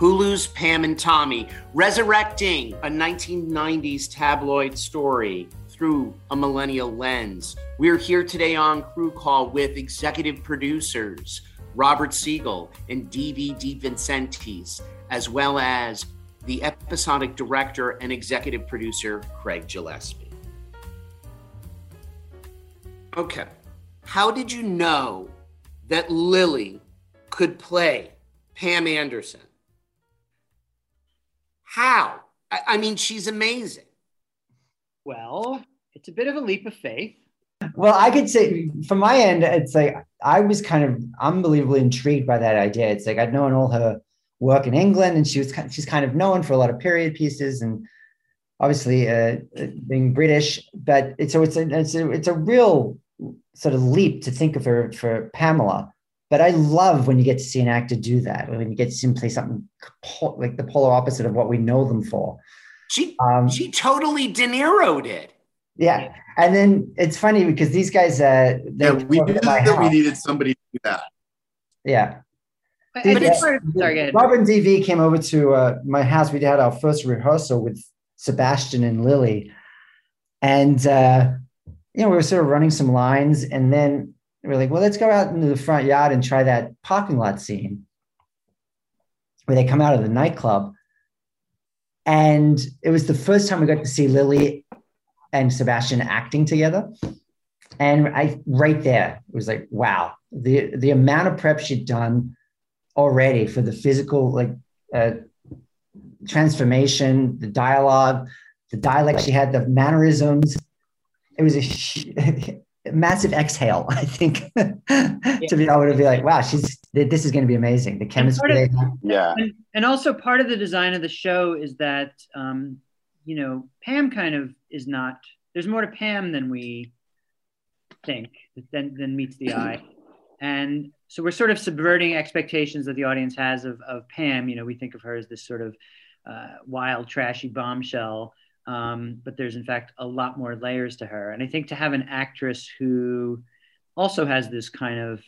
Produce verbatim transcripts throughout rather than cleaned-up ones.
Hulu's Pam and Tommy, resurrecting a nineteen nineties tabloid story through a millennial lens. We're here today on Crew Call with executive producers Robert Siegel and D V. DeVincentis, as well as the episodic director and executive producer Craig Gillespie. Okay, how did you know that Lily could play Pam Anderson? How? I mean, she's amazing. Well, it's a bit of a leap of faith. Well, I could say from my end, it's like I was kind of unbelievably intrigued by that idea. It's like I'd known all her work in England, and she was she's kind of known for a lot of period pieces, and obviously uh, being British. But it's so it's a, it's a it's a real sort of leap to think of her for Pamela. But I love when you get to see an actor do that, when you get to see them play something like the polar opposite of what we know them for. She um, she totally De Niro'd it. Yeah. And then it's funny because these guys, uh, they yeah, we knew that house. We needed somebody to do that. Yeah. But, D- but it's uh, sorry, Robin D V came over to uh, my house. We had our first rehearsal with Sebastian and Lily. And, uh, you know, we were sort of running some lines, and then we're like, well, let's go out into the front yard and try that parking lot scene where they come out of the nightclub. And it was the first time we got to see Lily and Sebastian acting together. And I right there, it was like, wow, the, the amount of prep she'd done already for the physical like uh, transformation, the dialogue, the dialect she had, the mannerisms. It was a... massive exhale, I think, yeah. To be able to be like, wow, she's this is going to be amazing. The chemistry, and of, yeah, and, and also part of the design of the show is that um, you know, Pam kind of is not. There's more to Pam than we think, than than meets the eye, and so we're sort of subverting expectations that the audience has of of Pam. You know, we think of her as this sort of uh, wild, trashy bombshell. Um, but there's in fact a lot more layers to her. And I think to have an actress who also has this kind of,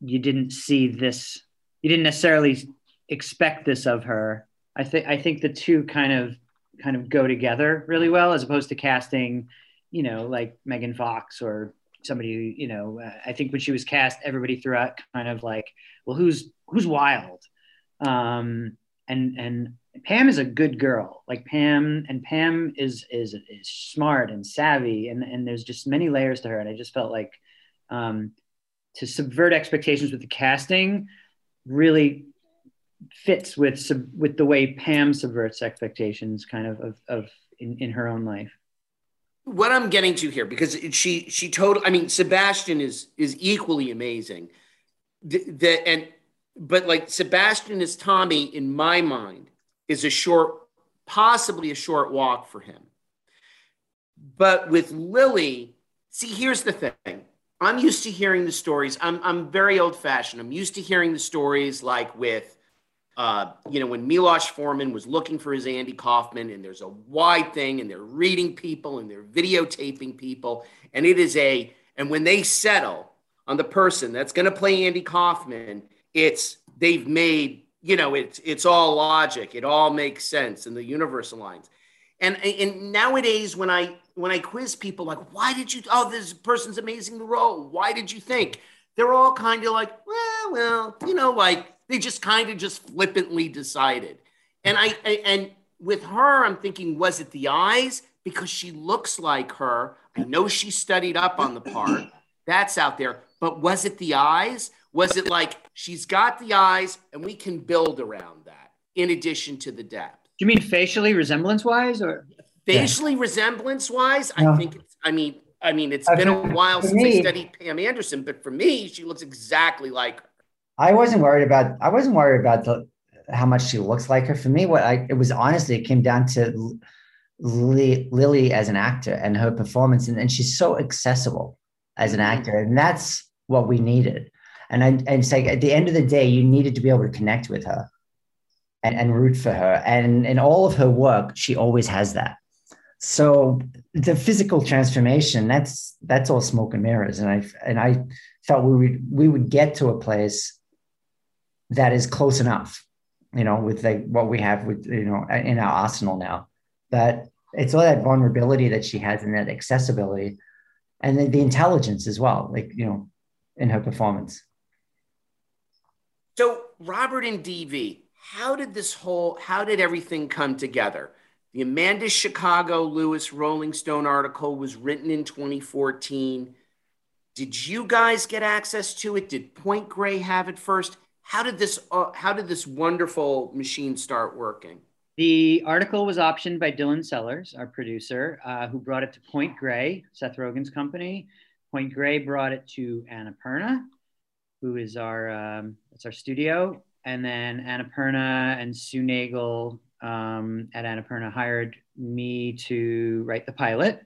you didn't see this, you didn't necessarily expect this of her. I think, I think the two kind of, kind of go together really well, as opposed to casting, you know, like Megan Fox or somebody, who, you know, uh, I think when she was cast, everybody threw out kind of like, well, who's, who's wild. Um, and, and, Pam is a good girl, like Pam, and Pam is is is smart and savvy, and, and there's just many layers to her. And I just felt like um, to subvert expectations with the casting really fits with sub, with the way Pam subverts expectations, kind of of, of in, in her own life. What I'm getting to here, because she she totally, I mean, Sebastian is is equally amazing. The, the and but like Sebastian is Tommy in my mind. Is a short, possibly a short walk for him. But with Lily, see, here's the thing. I'm used to hearing the stories. I'm I'm very old fashioned. I'm used to hearing the stories like with, uh, you know, when Milos Forman was looking for his Andy Kaufman, and there's a wide thing, and they're reading people, and they're videotaping people, and it is a, and when they settle on the person that's going to play Andy Kaufman, it's, they've made, you know, it's it's all logic. It all makes sense, and the universe aligns. And and nowadays, when I when I quiz people, like, why did you? Oh, this person's amazing in the role. Why did you think? They're all kind of like, well, well, you know, like they just kind of just flippantly decided. And I, I and with her, I'm thinking, was it the eyes? Because she looks like her. I know she studied up on the part. That's out there. But was it the eyes? Was it like she's got the eyes and we can build around that in addition to the depth? You mean facially, resemblance-wise, or? Facially yeah. resemblance-wise, yeah. I think it's, I mean, I mean, it's I been a while since me, I studied Pam Anderson, but for me, she looks exactly like her. I wasn't worried about, I wasn't worried about the, how much she looks like her. For me, what I, it was honestly, it came down to Lily, Lily as an actor and her performance. And, and she's so accessible as an actor. And that's what we needed. And, I, and it's like, at the end of the day, you needed to be able to connect with her and, and root for her. And in all of her work, she always has that. So the physical transformation, that's that's all smoke and mirrors. And I and I felt we would we would get to a place that is close enough, you know, with like what we have with, you know, in our arsenal now. But it's all that vulnerability that she has and that accessibility, and then the intelligence as well, like, you know, in her performance. So Robert and D V, how did this whole, how did everything come together? The Amanda Chicago Lewis Rolling Stone article was written in twenty fourteen. Did you guys get access to it? Did Point Grey have it first? How did this uh, how did this wonderful machine start working? The article was optioned by Dylan Sellers, our producer, uh, who brought it to Point Grey, Seth Rogen's company. Point Grey brought it to Annapurna, who is our um, it's our studio, and then Annapurna and Sue Nagel. Um, at Annapurna hired me to write the pilot.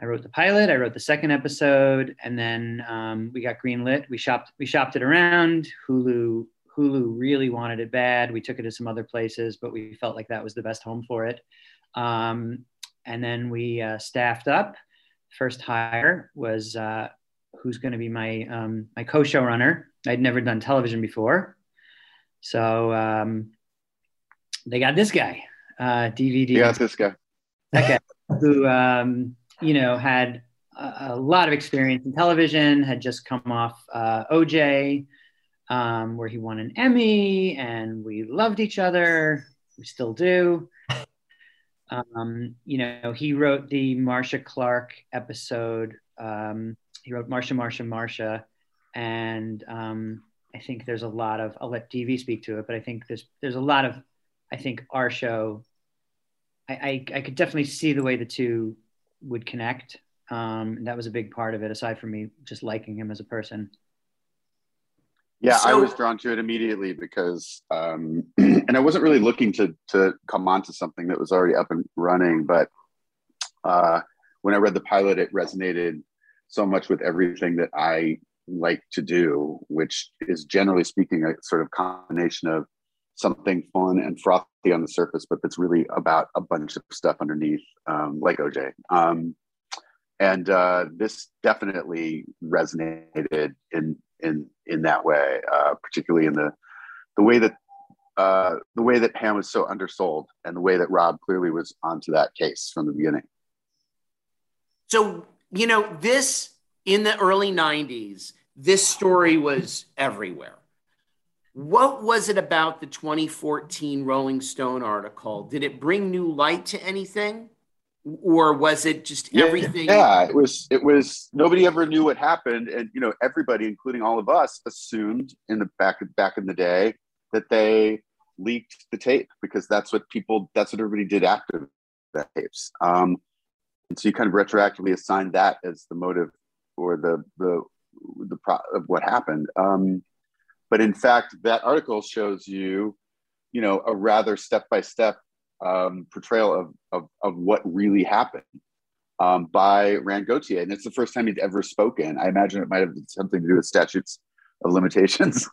I wrote the pilot, I wrote the second episode, and then um, we got greenlit. We shopped, we shopped it around. Hulu, Hulu really wanted it bad. We took it to some other places, but we felt like that was the best home for it. Um, and then we uh, staffed up. First hire was uh, who's gonna be my, um, my co-showrunner. I'd never done television before. So, um, they got this guy, uh, D V D. They got this guy. That guy who, um, you know, had a, a lot of experience in television, had just come off uh, O J, um, where he won an Emmy, and we loved each other. We still do. Um, you know, he wrote the Marcia Clark episode. Um, he wrote Marcia, Marcia, Marcia, and um, I think there's a lot of, I'll let D V speak to it, but I think there's there's a lot of, I think our show, I, I, I could definitely see the way the two would connect. Um, that was a big part of it, aside from me just liking him as a person. Yeah, so, I was drawn to it immediately because, um, and I wasn't really looking to to come onto something that was already up and running, but uh, when I read the pilot, it resonated so much with everything that I like to do, which is generally speaking, a sort of combination of something fun and frothy on the surface, but that's really about a bunch of stuff underneath, um, like O J. Um, and uh, this definitely resonated in in in that way, uh, particularly in the the way that uh, the way that Pam was so undersold, and the way that Rob clearly was onto that case from the beginning. So you know, this in the early nineties, this story was everywhere. What was it about the twenty fourteen Rolling Stone article? Did it bring new light to anything, or was it just yeah, everything? Yeah, it was. It was. Nobody ever knew what happened, and you know, everybody, including all of us, assumed in the back back in the day that they leaked the tape because that's what people, that's what everybody did after the tapes. Um, and so you kind of retroactively assigned that as the motive or the the the pro of what happened. Um, But in fact, that article shows you, you know, a rather step-by-step um, portrayal of, of, of what really happened um, by Rand Gauthier. And it's the first time he'd ever spoken. I imagine it might have been something to do with statutes of limitations.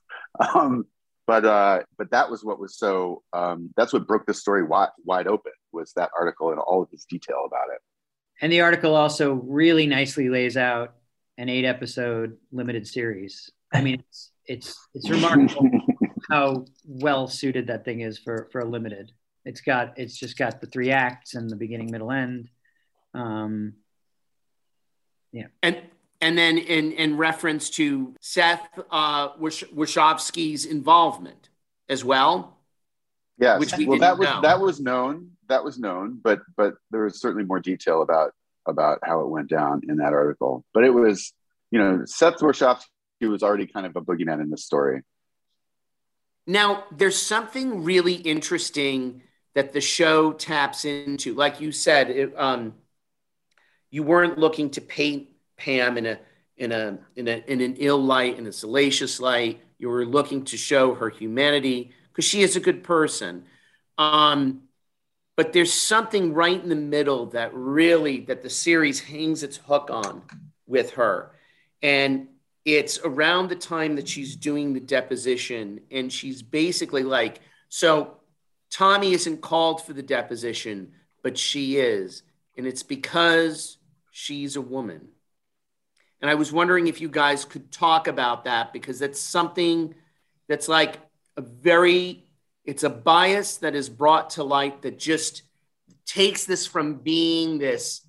um, but uh, but that was what was so, um, that's what broke the story wide, wide open, was that article and all of this detail about it. And the article also really nicely lays out an eight-episode limited series. I mean, it's... It's it's remarkable how well suited that thing is for for a limited. It's got it's just got the three acts and the beginning, middle, end. Um, yeah, and and then in in reference to Seth uh, Worshopsky's involvement as well. Yes, which we well that was know. that was known that was known, but but there was certainly more detail about about how it went down in that article. But it was, you know, Seth Worshopsky was already kind of a boogeyman in this story. Now, there's something really interesting that the show taps into. Like you said, it, um, you weren't looking to paint Pam in a in a in a in an ill light, in a salacious light. You were looking to show her humanity because she is a good person. Um, but there's something right in the middle that really that the series hangs its hook on with her, and it's around the time that she's doing the deposition, and she's basically like, so Tommy isn't called for the deposition, but she is, and it's because she's a woman. And I was wondering if you guys could talk about that, because that's something that's like a very, it's a bias that is brought to light that just takes this from being this,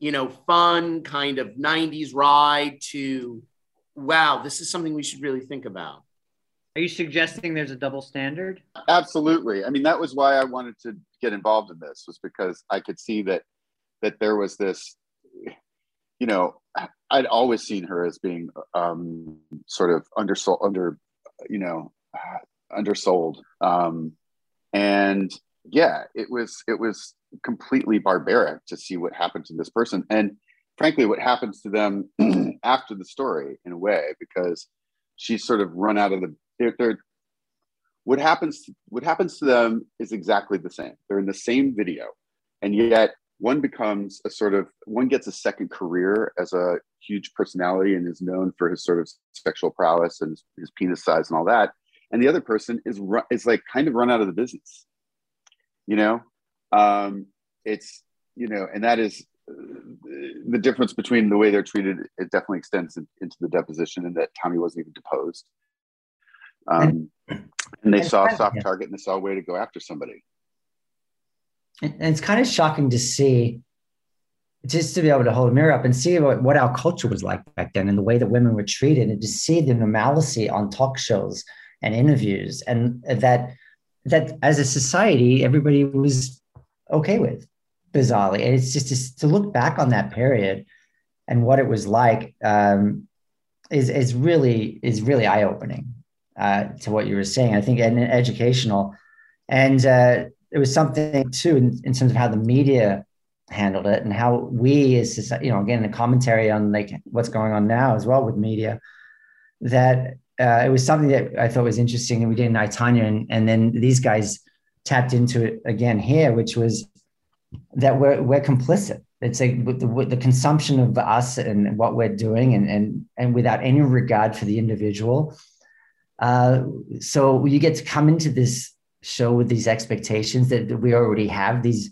you know, fun kind of nineties ride to, wow, this is something we should really think about. Are you suggesting there's a double standard? Absolutely. I mean, that was why I wanted to get involved in this, was because I could see that that there was this, you know, I'd always seen her as being um, sort of undersold, under, you know, undersold. Um, and yeah, it was it was completely barbaric to see what happened to this person. And frankly, what happens to them after the story in a way, because she's sort of run out of the, they're, they're, what happens, what happens to them is exactly the same. They're in the same video. And yet one becomes a sort of, one gets a second career as a huge personality and is known for his sort of sexual prowess and his, his penis size and all that. And the other person is, run, is like kind of run out of the business, you know? Um, it's, you know, and that is, the difference between the way they're treated, it definitely extends in, into the deposition, and that Tommy wasn't even deposed. Um, and they saw a soft target and they saw a way to go after somebody. And it's kind of shocking to see, just to be able to hold a mirror up and see what, what our culture was like back then and the way that women were treated, and to see the normalcy on talk shows and interviews, and that, that as a society, everybody was okay with. Bizarrely, and it's just to, to look back on that period and what it was like um, is is really is really eye opening uh, to what you were saying. I think, and educational, and uh, it was something too in, in terms of how the media handled it and how we as you know again the commentary on like what's going on now as well with media. That uh, it was something that I thought was interesting, and we did in I, Tonya, and, and then these guys tapped into it again here, which was. That we're we're complicit. It's like with the, with the consumption of us and what we're doing, and and and without any regard for the individual. Uh, so you get to come into this show with these expectations that we already have, these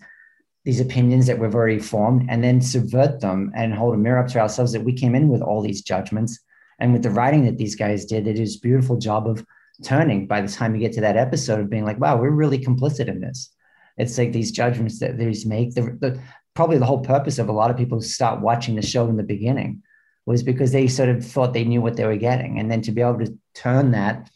these opinions that we've already formed, and then subvert them and hold a mirror up to ourselves that we came in with all these judgments, and with the writing that these guys did, they did this beautiful job of turning. By the time you get to that episode, of being like, wow, we're really complicit in this. It's like these judgments that they just make. The, the, probably the whole purpose of a lot of people who start watching the show in the beginning was because they sort of thought they knew what they were getting. And then to be able to turn that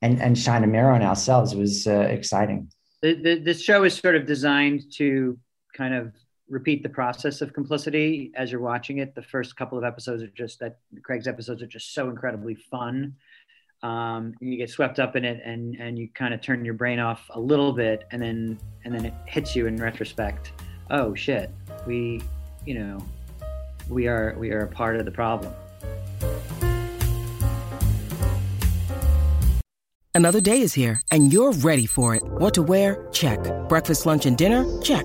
and, and shine a mirror on ourselves was uh, exciting. The, the, this show is sort of designed to kind of repeat the process of complicity as you're watching it. The first couple of episodes are just that Craig's episodes are just so incredibly fun. Um, and you get swept up in it, and, and you kind of turn your brain off a little bit, and then and then it hits you in retrospect. Oh shit, we, you know, we are we are a part of the problem. Another day is here, and you're ready for it. What to wear? Check. Breakfast, lunch, and dinner? Check.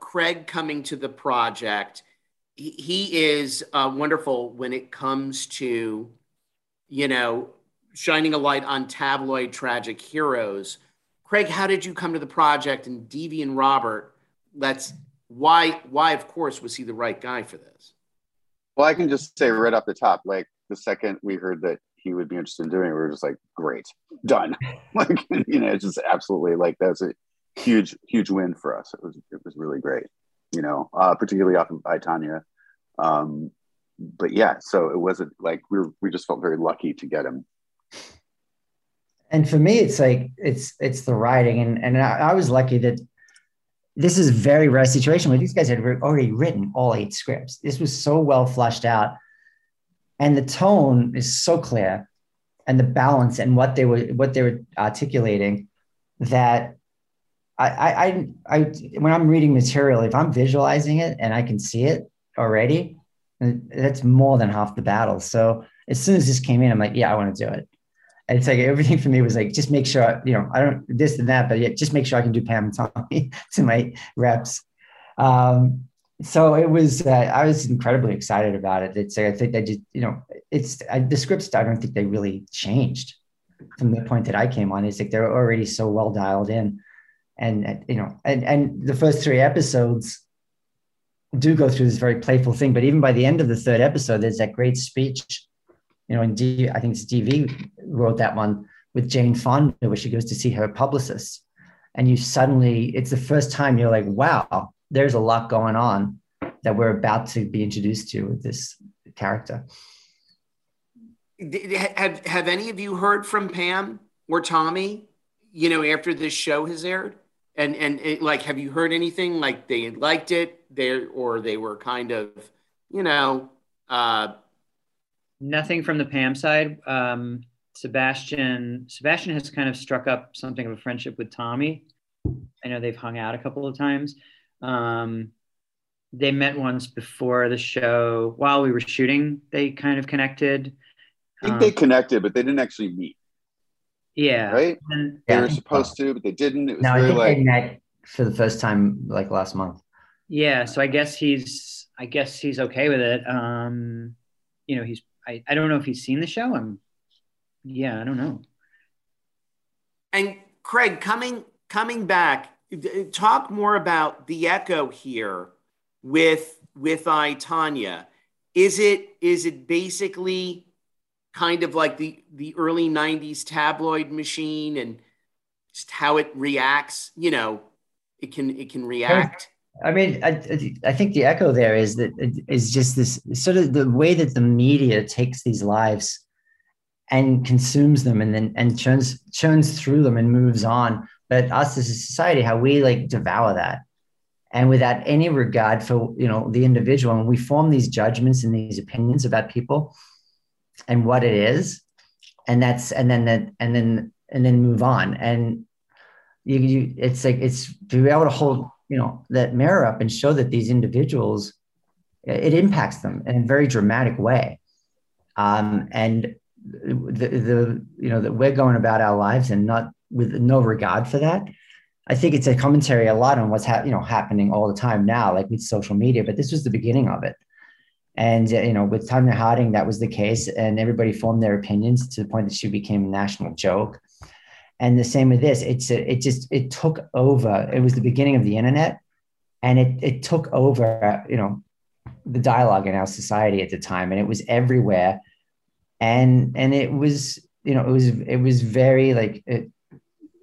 Craig coming to the project. He is uh, wonderful when it comes to, you know, shining a light on tabloid tragic heroes. Craig, how did you come to the project? And Devi and Robert, let's why why of course was he the right guy for this? Well, I can just say right off the top, like the second we heard that he would be interested in doing it, we were just like, great, done. Like you know, it's just absolutely like that's a huge huge win for us. It was it was really great. you know, uh, particularly off of I, Tonya. Um, but yeah, so it wasn't like we were, we just felt very lucky to get him. And for me, it's like, it's, it's the writing. And, and I, I was lucky that this is a very rare situation where these guys had already written all eight scripts. This was so well fleshed out. And the tone is so clear, and the balance and what they were, what they were articulating, that I, I, I, I when I'm reading material, if I'm visualizing it and I can see it already, that's more than half the battle. So as soon as this came in, I'm like, yeah, I want to do it. And it's like everything for me was like, just make sure, you know, I don't this and that, but yeah, just make sure I can do Pam and Tommy to my reps. Um, so it was, uh, I was incredibly excited about it. It's, I think they just, you know, it's I, the scripts, I don't think they really changed from the point that I came on. It's like they're already so well dialed in. And, you know, and, and the first three episodes do go through this very playful thing. But even by the end of the third episode, there's that great speech. You know, and D, I think it's D V wrote that one with Jane Fonda, where she goes to see her publicist. And you suddenly, it's the first time you're like, wow, there's a lot going on that we're about to be introduced to with this character. Have, have any of you heard from Pam or Tommy, you know, after this show has aired? And, and it, like, have you heard anything like they liked it there, or they were kind of, you know, uh, nothing from the Pam side. Um, Sebastian Sebastian has kind of struck up something of a friendship with Tommy. I know they've hung out a couple of times. Um, they met once before the show. While we were shooting, they kind of connected. I think um, they connected, but they didn't actually meet. Yeah. Right? And, yeah, they were supposed so. to, but they didn't. It was no, I think like... they met for the first time, like last month. Yeah, so I guess he's, I guess he's okay with it. Um, you know, he's I, I don't know if he's seen the show. I'm, yeah, I don't know. And Craig, coming coming back, talk more about the echo here with with I, Tonya. Is it is it basically kind of like the the early nineties tabloid machine and just how it reacts? You know, it can it can react. I mean, I, I think the echo there is that is just this sort of the way that the media takes these lives and consumes them, and then and churns churns through them and moves on. But us as a society, how we like devour that, and without any regard for, you know, the individual, and we form these judgments and these opinions about people and what it is, and that's and then that and then and then move on. And you, you it's like it's to be able to hold, you know, that mirror up and show that these individuals, it impacts them in a very dramatic way. Um, and the, the, you know, that we're going about our lives and not with no regard for that. I think it's a commentary a lot on what's ha- you know, happening all the time now, like with social media, but this was the beginning of it. And, you know, with Tonya Harding, that was the case, and everybody formed their opinions to the point that she became a national joke. And the same with this, it's a, it just, it took over. It was the beginning of the internet, and it it took over, you know, the dialogue in our society at the time, and it was everywhere. And, and it was, you know, it was, it was very like it,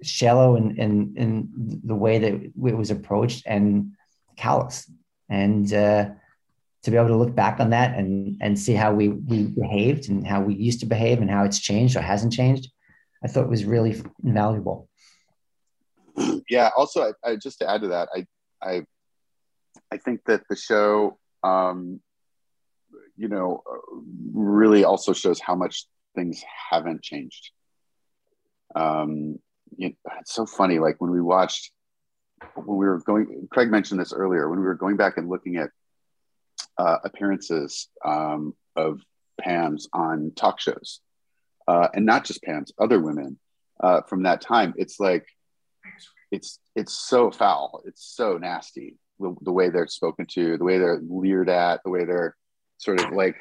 shallow in, in, in the way that it was approached, and callous. And uh, to be able to look back on that and, and see how we, we behaved and how we used to behave and how it's changed or hasn't changed, I thought it was really invaluable. Yeah. Also, I, I, just to add to that, I, I, I think that the show, um, you know, really also shows how much things haven't changed. Um, it, it's so funny. Like when we watched, when we were going, Craig mentioned this earlier, when we were going back and looking at uh, appearances um, of Pam's on talk shows. Uh, and not just Pam's, other women uh, from that time. It's like, it's it's so foul. It's so nasty, the, the way they're spoken to, the way they're leered at, the way they're sort of like,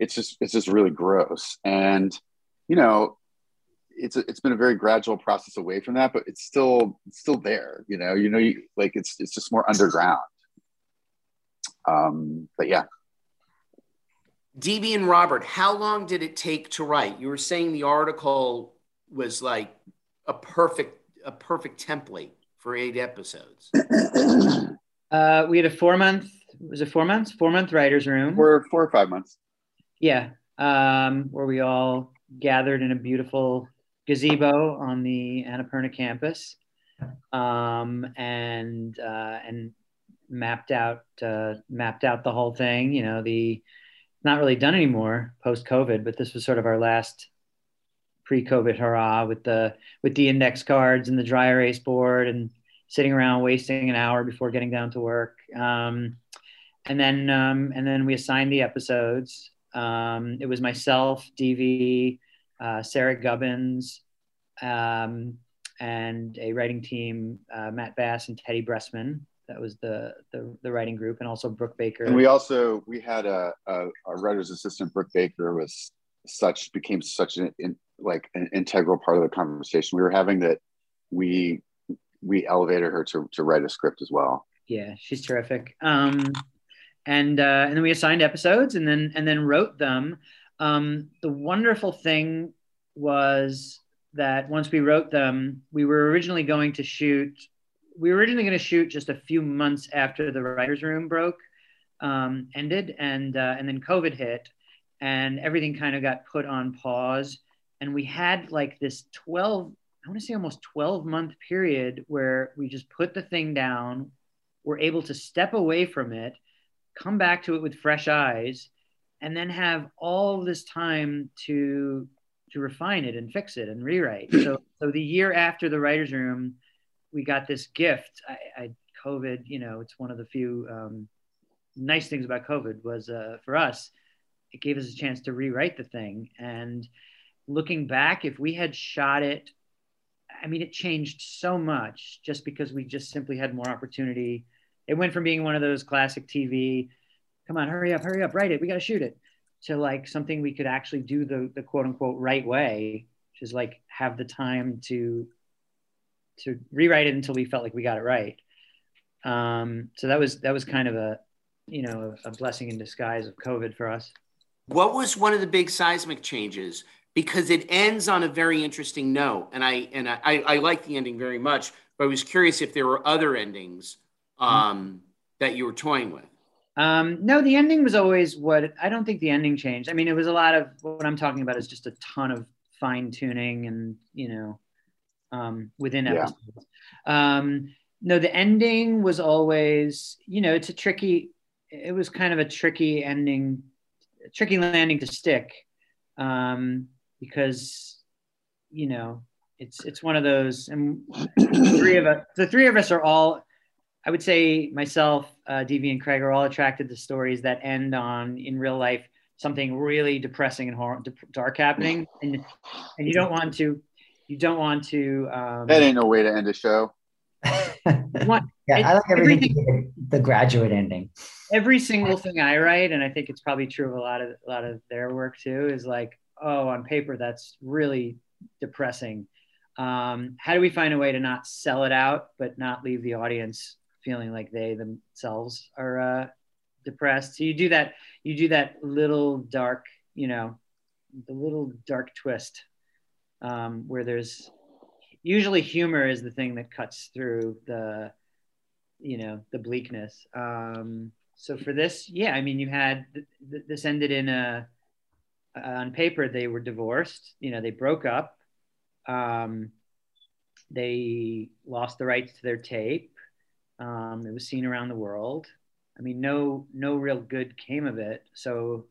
it's just it's just really gross. And, you know, it's it's been a very gradual process away from that, but it's still it's still there. You know, you know, you, like it's it's just more underground. Um, but yeah. D B and Robert, how long did it take to write? You were saying the article was like a perfect, a perfect template for eight episodes. Uh, we had a four month, was it four months? Four month writer's room. Four, four or five months. Yeah. Um, where we all gathered in a beautiful gazebo on the Annapurna campus, um, and, uh, and mapped out, uh, mapped out the whole thing, you know, the, not really done anymore post COVID, but this was sort of our last pre-COVID hurrah with the, with the index cards and the dry erase board and sitting around wasting an hour before getting down to work. Um, and then, um, and then we assigned the episodes. Um, it was myself, D V, uh, Sarah Gubbins, um, and a writing team, uh, Matt Bass and Teddy Bressman. That was the, the the writing group, and also Brooke Baker. And we also we had a a, a writer's assistant. Brooke Baker was such became such an in, like an integral part of the conversation we were having that we we elevated her to to write a script as well. Yeah, she's terrific. Um, and uh, and then we assigned episodes, and then and then wrote them. Um, the wonderful thing was that once we wrote them, we were originally going to shoot. We were originally going to shoot just a few months after the writer's room broke, um, ended, and uh, and then COVID hit, and everything kind of got put on pause. And we had like this twelve, I want to say almost twelve month period where we just put the thing down, were able to step away from it, come back to it with fresh eyes, and then have all this time to to refine it and fix it and rewrite. So, so the year after the writer's room, we got this gift. I, I COVID, you know, it's one of the few um, nice things about COVID was uh, for us, it gave us a chance to rewrite the thing. And looking back, if we had shot it, I mean, it changed so much just because we just simply had more opportunity. It went from being one of those classic T V, come on, hurry up, hurry up, write it, we gotta shoot it, to like something we could actually do the, the quote unquote right way, which is like have the time to to rewrite it until we felt like we got it right. Um, so that was that was kind of a, you know, a blessing in disguise of COVID for us. What was one of the big seismic changes? Because it ends on a very interesting note, and I and I, I, I like the ending very much. But I was curious if there were other endings um, that you were toying with. Um, no, the ending was always what I don't think the ending changed. I mean, it was a lot of what I'm talking about is just a ton of fine tuning, and you know. Um, within episodes. Yeah. Um, no, the ending was always, you know, it's a tricky, it was kind of a tricky ending, a tricky landing to stick um, because, you know, it's it's one of those, and the three of us, the three of us are all, I would say myself, uh, D V and Craig are all attracted to stories that end on, in real life, something really depressing and hor- dark happening. And, and you don't want to, You don't want to. Um, that ain't no way to end a show. want, yeah, it, I like everything. everything the Graduate ending. Every single thing I write, and I think it's probably true of a lot of a lot of their work too, is like, oh, on paper that's really depressing. Um, how do we find a way to not sell it out, but not leave the audience feeling like they themselves are uh, depressed? So you do that. You do that little dark, you know, the little dark twist. Um, where there's usually humor is the thing that cuts through the, you know, the bleakness. Um, so for this, yeah, I mean, you had, th- th- this ended in a, uh, on paper, they were divorced, you know, they broke up, um, they lost the rights to their tape. Um, it was seen around the world. I mean, no, no real good came of it. So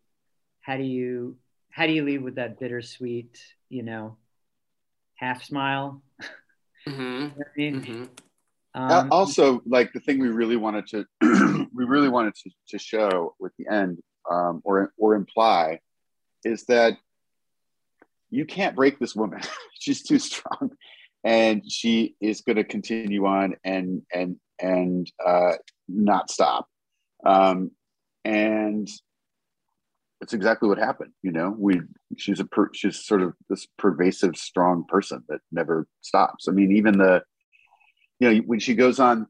how do you, how do you leave with that bittersweet, you know, half smile. Mm-hmm. You know what I mean? Mm-hmm. um, also, like the thing we really wanted to, we really wanted to, to show with the end, um, or or imply, is that you can't break this woman. She's too strong, and she is going to continue on and and and uh, not stop. Um, and it's exactly what happened. You know, we. She's a per, she's sort of this pervasive, strong person that never stops. I mean, even the, you know, when she goes on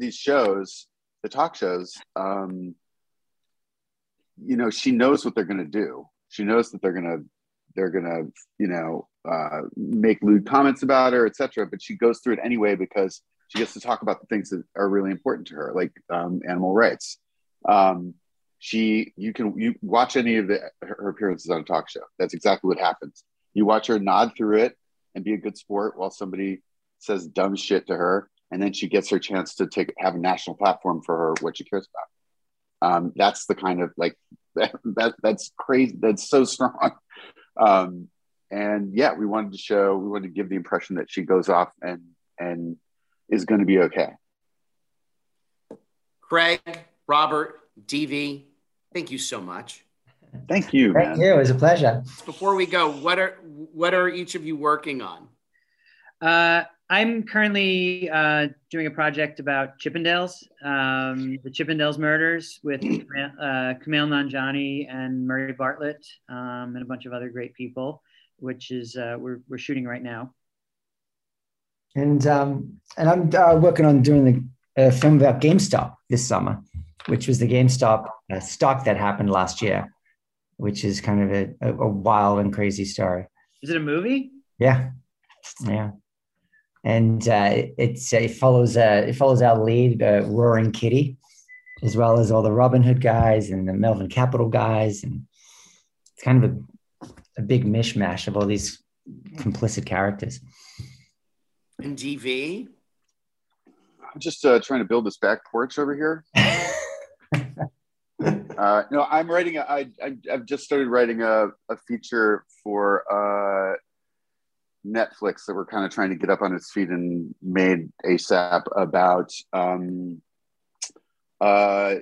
these shows, the talk shows, um, you know, she knows what they're going to do. She knows that they're going to, they're going to, you know, uh, make lewd comments about her, et cetera. But she goes through it anyway because She gets to talk about the things that are really important to her, like um, animal rights. Um, she, you can you watch any of the, her appearances on a talk show. That's exactly what happens. You watch her nod through it and be a good sport while somebody says dumb shit to her. And then she gets her chance to take have a national platform for her, what she cares about. Um, that's the kind of like, that, that that's crazy. That's so strong. Um, and yeah, we wanted to show, we wanted to give the impression that she goes off and, and is going to be okay. Craig, Robert, D V, thank you so much. Thank you. Thank man. you. It was a pleasure. Before we go, what are what are each of you working on? Uh, I'm currently uh, doing a project about Chippendales, um, the Chippendales murders, with uh, Kumail Nanjiani and Murray Bartlett um, and a bunch of other great people, which is uh, we're we're shooting right now. And um, and I'm uh, working on doing a film about GameStop this summer, which was the GameStop uh, stock that happened last year, which is kind of a, a wild and crazy story. Is it a movie? Yeah, yeah. And uh, it's, it follows uh, it follows our lead, uh, Roaring Kitty, as well as all the Robin Hood guys and the Melvin Capital guys, and it's kind of a, a big mishmash of all these complicit characters. And D V? I'm just uh, trying to build this back porch over here. uh, no, I'm writing, a, I, I, I've just started writing a, a feature for uh, Netflix that we're kind of trying to get up on its feet and made ASAP about um, uh,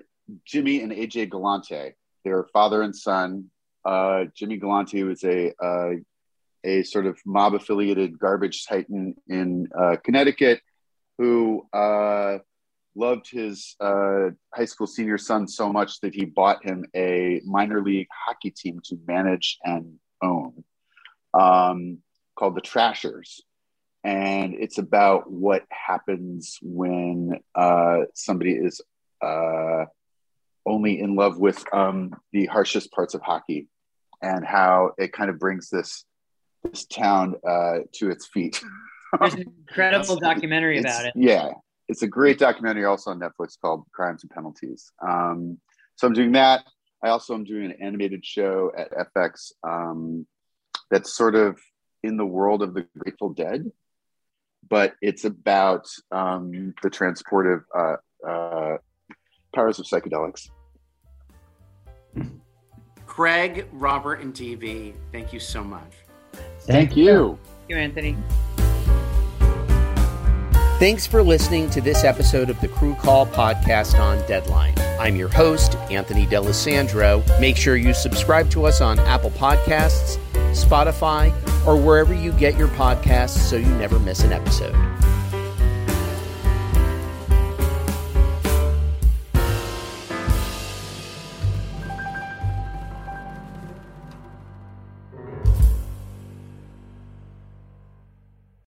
Jimmy and A J Galante. They're father and son. Uh, Jimmy Galante was a uh, a sort of mob-affiliated garbage titan in uh, Connecticut who uh, loved his uh, high school senior son so much that he bought him a minor league hockey team to manage and own um, called the Trashers. And it's about what happens when uh, somebody is uh, only in love with um, the harshest parts of hockey and how it kind of brings this this town uh, to its feet. There's an incredible documentary about it. Yeah, it's a great documentary also on Netflix called Crimes and Penalties. Um, so I'm doing that. I also am doing an animated show at F X um, that's sort of in the world of the Grateful Dead, but it's about um, the transportive uh, uh, powers of psychedelics. Craig, Robert, and D V, thank you so much. Thank, Thank you. you. Thank you, Anthony. Thanks for listening to this episode of the Crew Call podcast on Deadline. I'm your host, Anthony D'Alessandro. Make sure you subscribe to us on Apple Podcasts, Spotify, or wherever you get your podcasts so you never miss an episode.